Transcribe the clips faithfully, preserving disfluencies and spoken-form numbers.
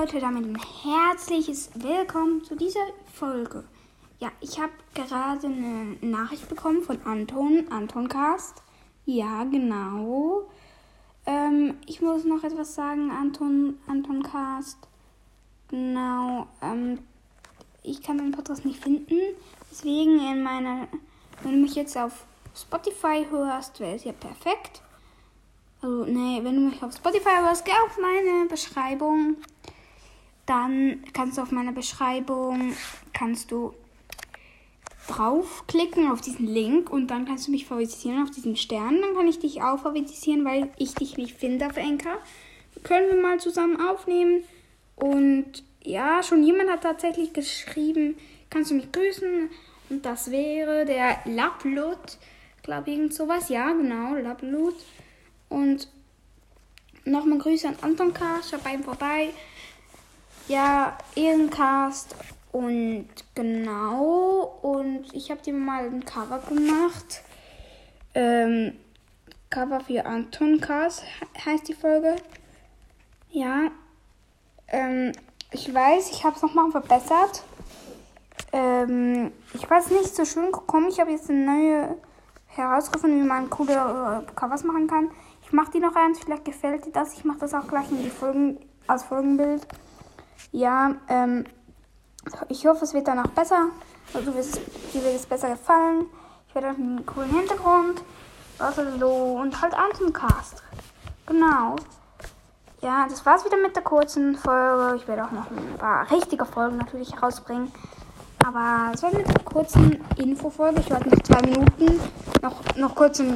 Leute, damit ein herzliches Willkommen zu dieser Folge. Ja, ich habe gerade eine Nachricht bekommen von Anton, Antoncast. Ja, genau. Ähm, ich muss noch etwas sagen, Anton, Antoncast. Genau, ähm, ich kann den Podcast nicht finden. Deswegen in meiner, wenn du mich jetzt auf Spotify hörst, wäre es ja perfekt. Also, nee, wenn du mich auf Spotify hörst, geh auf meine Beschreibung. Dann kannst du auf meine Beschreibung, kannst du draufklicken auf diesen Link und dann kannst du mich favorisieren auf diesen Stern. Dann kann ich dich auch favorisieren, weil ich dich nicht finde auf Enka. Können wir mal zusammen aufnehmen. Und ja, schon jemand hat tatsächlich geschrieben, kannst du mich grüßen? Und das wäre der Laplud, glaube ich, irgend sowas. Ja, genau, Laplud. Und nochmal Grüße an Antoncast, schaut bei ihm vorbei. Ja, Ehrencast und genau. Und ich habe dir mal ein Cover gemacht. Ähm, Cover für Antoncast heißt die Folge. Ja, ähm, ich weiß, ich habe es nochmal verbessert. Ähm, ich war es nicht so schön gekommen. Ich habe jetzt eine neue herausgefunden, wie man coole äh, Covers machen kann. Ich mache die noch eins, vielleicht gefällt dir das. Ich mache das auch gleich in die Folgen, als Folgenbild. Ja, ähm, ich hoffe, es wird dann auch besser. Also, dir wird es besser gefallen. Ich werde auch einen coolen Hintergrund. Also, und halt Antoncast. Genau. Ja, das war's wieder mit der kurzen Folge. Ich werde auch noch ein paar richtige Folgen natürlich herausbringen. Aber es war mit einer kurzen Infofolge. Ich warte noch zwei Minuten. Noch, noch kurz ein,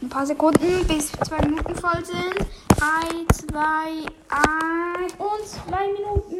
ein paar Sekunden, bis zwei Minuten voll sind. Drei, zwei, eins und zwei Minuten.